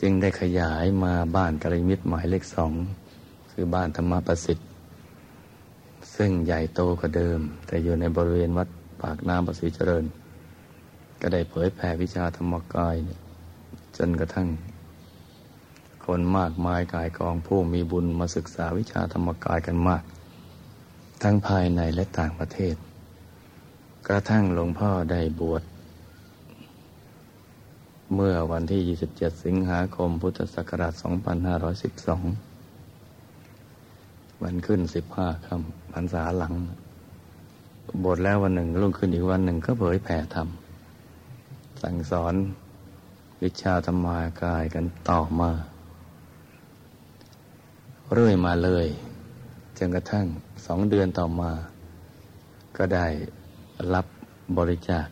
จึงได้ขยายมาบ้านกัลยาณมิตรหมายเลขสองคือบ้านธรรมประสิทธิ์ซึ่งใหญ่โตกว่าเดิมแต่อยู่ในบริเวณวัดปากน้ำภาษีเจริญก็ได้เผยแผ่วิชาธรรมกายจนกระทั่งคนมากมายกายกองผู้มีบุญมาศึกษาวิชาธรรมกายกันมากทั้งภายในและต่างประเทศกระทั่งหลวงพ่อได้บวชเมื่อวันที่ ยี่สิบเจ็ด สิงหาคมพุทธศักราช สองพันห้าร้อยสิบสอง วันขึ้น สิบห้า ค่ำพรรษาหลังบวชแล้ววันหนึ่งรุ่งขึ้นอีกวันหนึ่งก็เผยแผ่ธรรมสั่งสอนวิชาธรรมกายกันต่อมาเรื่อยมาเลยจนกระทั่งสองเดือนต่อมาก็ได้รับบริจาค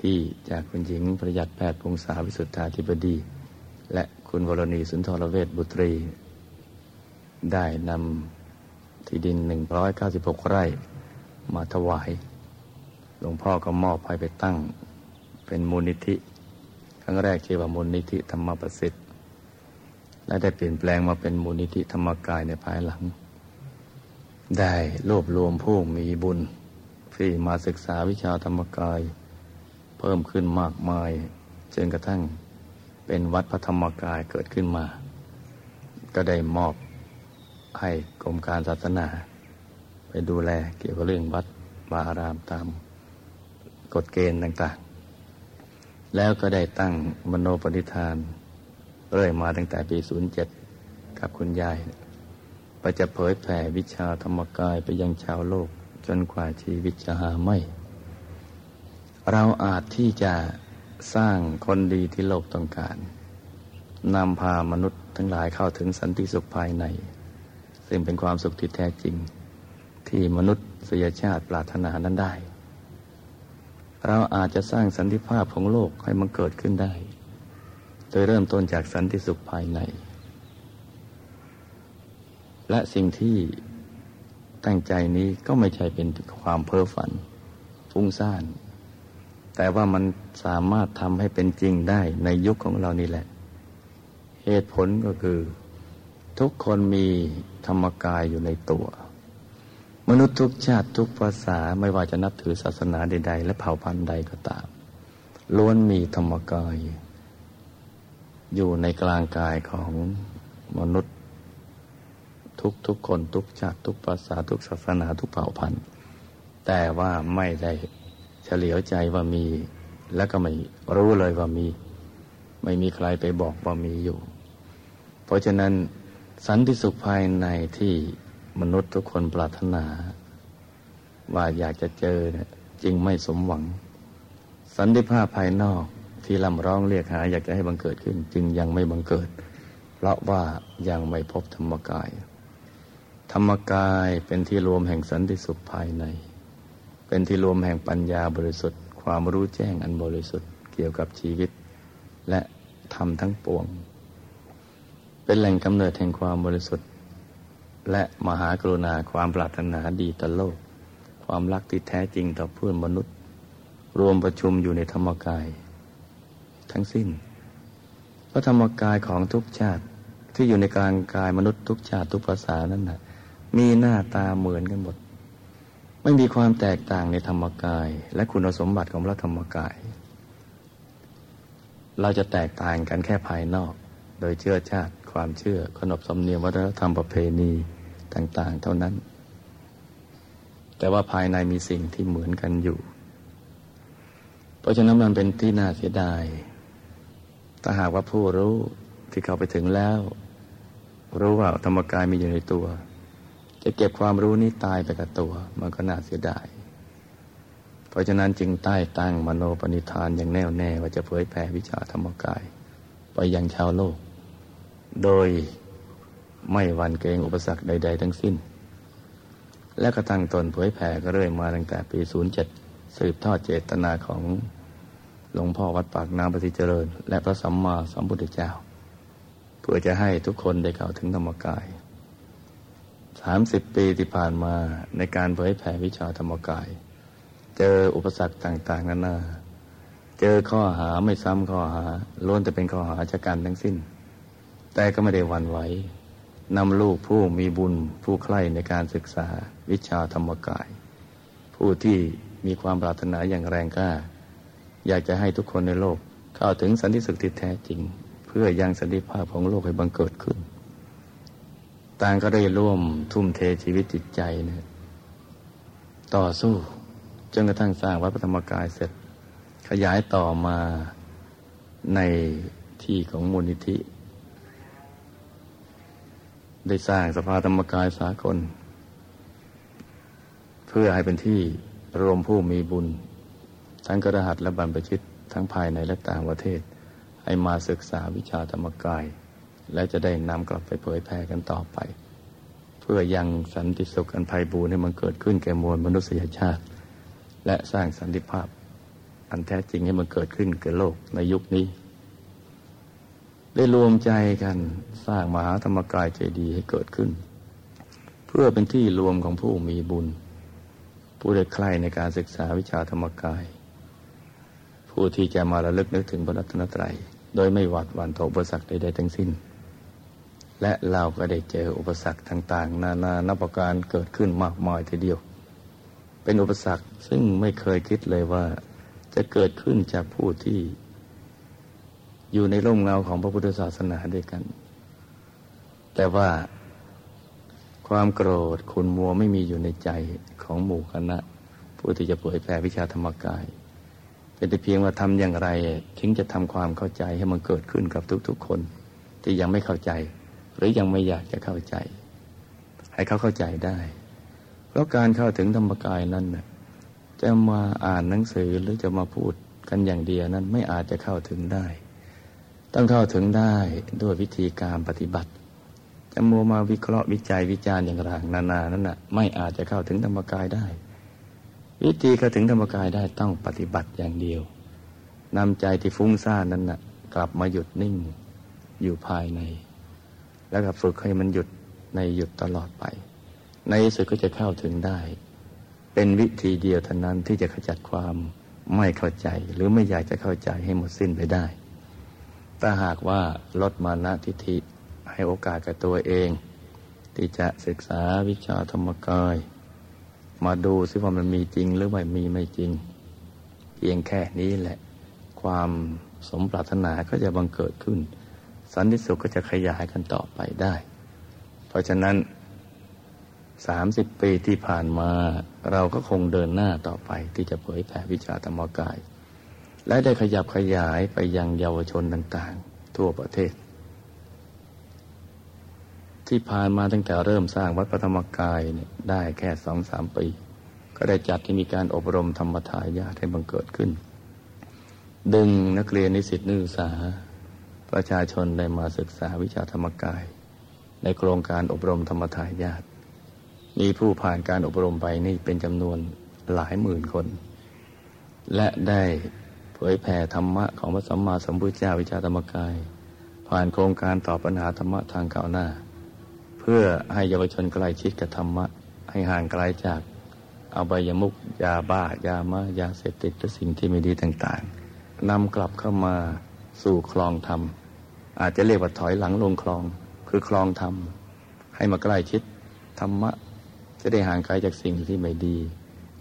ที่จากคุณหญิงประหยัดแพทย์พงษาวิสุทธาธิบดีและคุณวรณีสุนทรเวชบุตรีได้นำที่ดินหนึ่งร้อยเก้าสิบหกไร่มาถวายหลวงพ่อก็มอบให้ไปตั้งเป็นมูลนิธิครั้งแรกชื่อว่ามูลนิธิธรรมประสิทธิ์และได้เปลี่ยนแปลงมาเป็นมูลนิธิธรรมกายในภายหลังได้รวบรวมผู้มีบุญที่มาศึกษาวิชาธรรมกายเพิ่มขึ้นมากมายจนกระทั่งเป็นวัดพระธรรมกายเกิดขึ้นมาก็ได้มอบให้กรมการศาสนาไปดูแลเกี่ยวกับเรื่องวัดวาอารามตามกฎเกณฑ์ต่างๆแล้วก็ได้ตั้งมโนปณิธานเรื่อยมาตั้งแต่ปีศูนย์เจ็ดกับคุณยายประจะเผยแผ่วิชาธรรมกายไปยังชาวโลกจนกว่าชีวิตจะหาไม่เราอาจที่จะสร้างคนดีที่โลกต้องการนำพามนุษย์ทั้งหลายเข้าถึงสันติสุขภายในซึ่งเป็นความสุขที่แท้จริงที่มนุษยชาติปรารถนานั้นได้เราอาจจะสร้างสันติภาพของโลกให้มันเกิดขึ้นได้โดยเริ่มต้นจากสันติสุขภายในและสิ่งที่ตั้งใจนี้ก็ไม่ใช่เป็นความเพ้อฝันฟุ้งซ่านแต่ว่ามันสามารถทำให้เป็นจริงได้ในยุคของเรานี่แหละเหตุผลก็คือทุกคนมีธรรมกายอยู่ในตัวมนุษย์ทุกชาติทุกภาษาไม่ว่าจะนับถือศาสนาใดๆและเผ่าพันธุ์ใดก็ตามล้วนมีธรรมกาย อยู่ในกลางกายของมนุษย์ทุกทุกคนทุกชาติทุกภาษาทุกศาสนาทุกเผ่าพันธุ์แต่ว่าไม่ได้เฉลียวใจว่ามีแล้วก็ไม่รู้เลยว่ามีไม่มีใครไปบอกว่ามีอยู่เพราะฉะนั้นสันติสุขภายในที่มนุษย์ทุกคนปรารถนาว่าอยากจะเจอเนี่ยจึงไม่สมหวังสันติภาพภายนอกที่ร่ำร้องเรียกหาอยากจะให้บังเกิดขึ้นจึงยังไม่บังเกิดเพราะว่ายังไม่พบธรรมกายธรรมกายเป็นที่รวมแห่งสันติสุขภายในเป็นที่รวมแห่งปัญญาบริสุทธิ์ความรู้แจ้งอันบริสุทธิ์เกี่ยวกับชีวิตและธรรมทั้งปวงเป็นแหล่งกำเนิดแห่งความบริสุทธิ์และมหากรุณาความปรารถนาดีต่อโลกความรักที่แท้จริงต่อเพื่อนมนุษย์รวมประชุมอยู่ในธรรมกายทั้งสิ้นเพราะธรรมกายของทุกชาติที่อยู่ในกลางกายมนุษย์ทุกชาติทุกภาษานั่นน่ะมีหน้าตาเหมือนกันหมดไม่มีความแตกต่างในธรรมกายและคุณสมบัติของพระธรรมกายเราจะแตกต่างกันแค่ภายนอกโดยเชื้อชาติความเชื่อขนบธรรมเนียมวัฒนธรรมประเพณีต่างๆเท่านั้นแต่ว่าภายในมีสิ่งที่เหมือนกันอยู่เพราะฉะนั้นมันเป็นที่น่าเสียดายถ้าหากว่าผู้รู้ที่เข้าไปถึงแล้วรู้ว่าธรรมกายมีอยู่ในตัวจะเก็บความรู้นี้ตายไปกับตัวมันก็น่าเสียดายเพราะฉะนั้นจึงใต้ตั้งมโนปณิธานอย่างแน่วแน่ว่าจะเผยแผ่วิชาธรรมกายไปยังชาวโลกโดยไม่หวั่นเกรงอุปสรรคใดๆทั้งสิ้นและก็ตั้งตนเผยแผ่ก็เรื่อยมาตั้งแต่ปีศูนย์เจ็ดสืบทอดเจตนาของหลวงพ่อวัดปากน้ำปฏิเจริญและพระสัมมาสัมพุทธเจ้าเพื่อจะให้ทุกคนได้เข้าถึงธรรมกายสามสิบปีที่ผ่านมาในการเผยแผ่วิชาธรรมกายเจออุปสรรคต่างๆนานาเจอข้อหาไม่ซ้ำข้อหาล้วนแต่เป็นข้อหาชะกันทั้งสิ้นแต่ก็ไม่ได้หวั่นไหวนำลูกผู้มีบุญผู้ใคร่ในการศึกษาวิชาธรรมกายผู้ที่มีความปรารถนาอย่างแรงกล้าอยากจะให้ทุกคนในโลกเข้าถึงสันติสุขที่แท้จริงเพื่อยังสันติภาพของโลกให้บังเกิดขึ้นต่างก็ได้ร่วมทุ่มเทชีวิตจิตใจนะต่อสู้จนกระทั่งสร้างวัดพระธรรมกายเสร็จขยายต่อมาในที่ของมูลนิธิได้สร้างสภาธรรมกายสากลเพื่อให้เป็นที่รวมผู้มีบุญทั้งกระหัตและบรรพชิตทั้งภายในและต่างประเทศให้มาศึกษาวิชาธรรมกายและจะได้นำกลับไปเผยแพร่กันต่อไปเพื่อยังสันติสุขอันไพบูรย์ให้มันเกิดขึ้นแก่มวลมนุษยชาติและสร้างสันติภาพอันแท้จริงให้มันเกิดขึ้นแก่โลกในยุคนี้ได้รวมใจกันสร้างมหาธรรมกายเจดีย์ให้เกิดขึ้นเพื่อเป็นที่รวมของผู้มีบุญผู้ได้ใคร่ในการศึกษาวิชาธรรมกายผู้ที่จะมาระลึกนึกถึงพระรัตนตรัยโดยไม่หวาดหวั่นต่ออุปสรรคใดๆทั้งสิ้นและเราก็ได้เจออุปสรรคต่างๆนานานับประการเกิดขึ้นมากมายทีเดียวเป็นอุปสรรคซึ่งไม่เคยคิดเลยว่าจะเกิดขึ้นจากผู้ที่อยู่ในร่มเงาของพระพุทธศาสนาด้วยกันแต่ว่าความโกรธขุ่นมัวไม่มีอยู่ในใจของหมู่คณะผู้ที่จะเผยแผ่วิชาธรรมกายเป็นแต่เพียงว่าทำอย่างไรถึงจะทำความเข้าใจให้มันเกิดขึ้นกับทุกๆคนที่ยังไม่เข้าใจหรือยังไม่อยากจะเข้าใจให้เขาเข้าใจได้เพราะการเข้าถึงธรรมกายนั้นน่ะจะมาอ่านหนังสือหรือจะมาพูดกันอย่างเดียวนั้นไม่อาจจะเข้าถึงได้ต้องเข้าถึงได้ด้วยวิธีการปฏิบัติจะมัวมาวิเคราะห์วิจัยวิจารณ์อย่างไรนานานั้นน่ะไม่อาจจะเข้าถึงธรรมกายได้วิธีเข้าถึงธรรมกายได้ต้องปฏิบัติอย่างเดียวนำใจที่ฟุ้งซ่านนั้นน่ะกลับมาหยุดนิ่งอยู่ภายในแล้วก็ฝึกให้มันหยุดในหยุดตลอดไปในที่สุดก็จะเข้าถึงได้เป็นวิธีเดียวเท่านั้นที่จะขจัดความไม่เข้าใจหรือไม่อยากจะเข้าใจให้หมดสิ้นไปได้ถ้าหากว่าลดมานะทิฐิให้โอกาสกับตัวเองที่จะศึกษาวิชาธรรมกายมาดูซิว่ามันมีจริงหรือไม่มีไม่จริงเพียงแค่นี้แหละความสมปรารถนาก็จะบังเกิดขึ้น สันติสุขก็จะขยายกันต่อไปได้เพราะฉะนั้นสามสิบปีที่ผ่านมาเราก็คงเดินหน้าต่อไปที่จะเผยแผ่วิชาธรรมกายและได้ขยับขยายไปยังเยาวชนต่างๆทั่วประเทศที่ผ่านมาตั้งแต่เริ่มสร้างวัดพระธรรมกายเนี่ยได้แค่ สองสาม ปีก็ได้จัดให้มีการอบรมธรรมทายาทให้บังเกิดขึ้นดึงนักเรียนนิสิตนักศึกษาประชาชนได้มาศึกษาวิชาธรรมกายในโครงการอบรมธรรมทายาทมีผู้ผ่านการอบรมไปนี่เป็นจำนวนหลายหมื่นคนและได้เผยแผ่ธรรมะของพระสัมมาสัมพุทธเจ้าวิชาธรรมกายผ่านโครงการตอบปัญหาธรรมะทางก้าวหน้าเพื่อให้เยาวชนใกล้ชิดกับธรรมะให้ห่างไกลจากอบายมุขยาบ้ายามะยาเสพติดและสิ่งที่ไม่ดีต่างๆนำกลับเข้ามาสู่คลองธรรมอาจจะเรียกว่าถอยหลังลงคลองคือคลองธรรมให้มาใกล้ชิดธรรมะจะได้ห่างไกลจากสิ่งที่ไม่ดี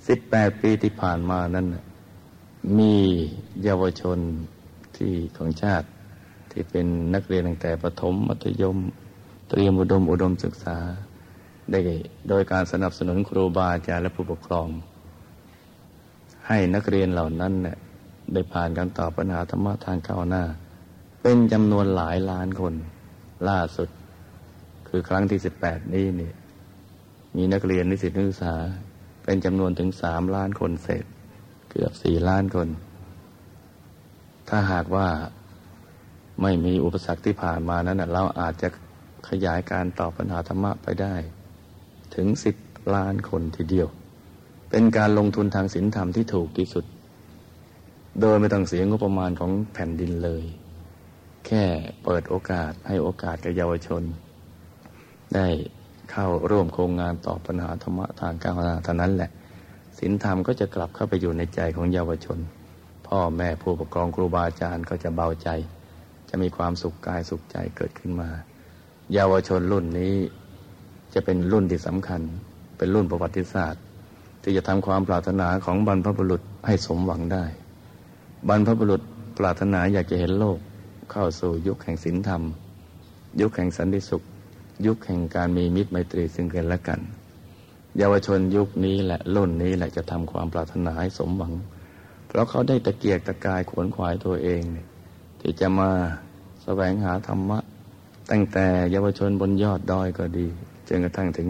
สิบแปดปีที่ผ่านมานั้นมีเยาวชนที่ของชาติที่เป็นนักเรียนตั้งแต่ประถมมัธยมเตรียมอุดมอุดมศึกษาได้โดยการสนับสนุนครูบาอาจารย์และผู้ปกครองให้นักเรียนเหล่านั้นเนี่ยได้ผ่านการตอบปัญหาธรรมะทางก้าวหน้าเป็นจำนวนหลายล้านคนล่าสุดคือครั้งที่สิบแปดนี้นี่มีนักเรียนนิสิตนักศึกษาเป็นจำนวนถึงสามล้านคนเศษเกือบสี่ล้านคนถ้าหากว่าไม่มีอุปสรรคที่ผ่านมานั้นเราอาจจะขยายการตอบปัญหาธรรมะไปได้ถึงสิบล้านคนทีเดียวเป็นการลงทุนทางศีลธรรมที่ถูกที่สุดโดยไม่ต้องเสียงบประมาณของแผ่นดินเลยแค่เปิดโอกาสให้โอกาสกับเยาวชนได้เข้าร่วมโครงงานตอบปัญหาธรรมะทางก้าวหน้าเท่านั้นแหละศีลธรรมก็จะกลับเข้าไปอยู่ในใจของเยาวชนพ่อแม่ผู้ปกครองครูบาอาจารย์ก็จะเบาใจจะมีความสุขกายสุขใจเกิดขึ้นมาเยาวชนรุ่นนี้จะเป็นรุ่นที่สำคัญเป็นรุ่นประวัติศาสตร์ที่จะทำความปรารถนาของบรรพบุรุษให้สมหวังได้บรรพบุรุษปรารถนาอยากจะเห็นโลกเข้าสู่ยุคแห่งศีลธรรมยุคแห่งสันติสุขยุคแห่งการมีมิตรไมตรีซึ่งกันและกันเยาวชนยุคนี้และรุ่นนี้แหละจะทำความปรารถนาให้สมหวังเพราะเขาได้ตะเกียกตะกายขวนขวายตัวเองที่จะมาแสวงหาธรรมะตั้งแต่เยาวชนบนยอดดอยก็ดีจนกระทั่งถึง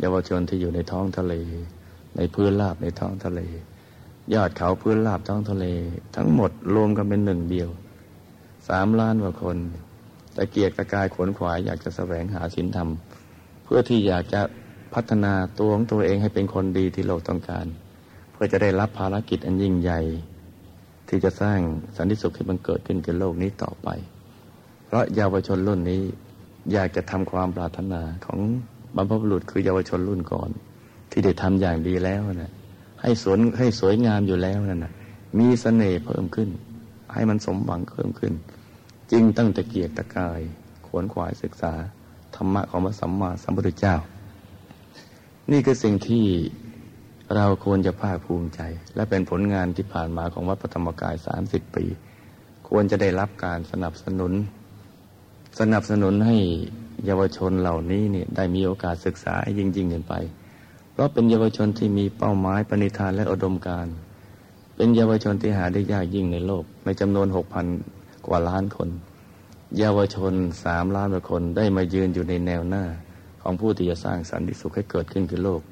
เยาวชนที่อยู่ในท้องทะเลในพื้นราบในท้องทะเลยอดเขาพื้นราบท้องทะเลทั้งหมดรวมกันเป็นหนึ่งเดียวสามล้านกว่าคนตะเกียกตะกายขวนขวายอยากจะแสวงหาศีลธรรมเพื่อที่อยากจะพัฒนาตัวของตัวเองให้เป็นคนดีที่โลกต้องการเพื่อจะได้รับภารกิจอันยิ่งใหญ่ที่จะสร้างสันติสุขให้มันเกิดขึ้นกับโลกนี้ต่อไปเพราะเยาวชนรุ่นนี้อยากจะทำความปรารถนาของบรรพบุรุษคือเยาวชนรุ่นก่อนที่ได้ทำอย่างดีแล้วนะให้สวนให้สวยงามอยู่แล้วนั่นนะมีเสน่ห์เพิ่มขึ้นให้มันสมหวังเพิ่มขึ้นจึงตั้งตะเกียกตะกายขวนขวายศึกษาธรรมะของพระสัมมาสัมพุทธเจ้านี่คือสิ่งที่เราควรจะภาคภูมิใจและเป็นผลงานที่ผ่านมาของวัดพระธรรมกายสามสิบปีควรจะได้รับการสนับสนุนสนับสนุนให้เยาวชนเหล่านี้เนี่ยได้มีโอกาสศึกษายิ่งยิ่งขึ้นไปเพราะเป็นเยาวชนที่มีเป้าหมายปณิธานและอุดมการณ์เป็นเยาวชนที่หาได้ยากยิ่งในโลกในจำนวน หกพัน กว่าล้านคนเยาวชนสามล้านกว่าคนได้มายืนอยู่ในแนวหน้าของผู้ที่จะสร้างสันติสุขให้เกิดขึ้นคือโลก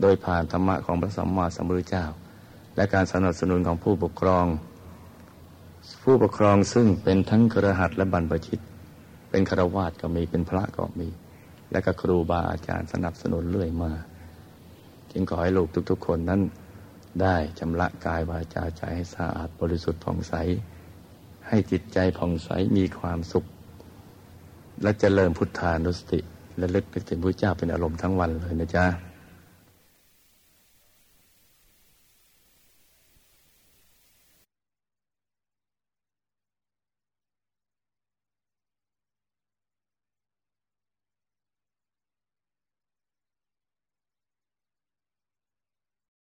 โดยผ่านธรรมะของพระสัมมาสัมพุทธเจ้าและการสนับสนุนของผู้ปกครองผู้ปกครองซึ่งเป็นทั้งคฤหัสถ์และบรรพชิตเป็นฆราวาสก็มีเป็นพระก็มีและก็ครูบาอาจารย์สนับสนุนเรื่อยมาจึงขอให้ลูกทุกๆคนนั้นได้ชำระกายวาจาใจให้สะอาดบริสุทธิ์ผ่องใสให้จิตใจผ่องใสมีความสุขและเจริญพุทธานุสติและระลึกถึงพระเจ้าเป็นอารมณ์ทั้งวันเลยนะจ๊ะ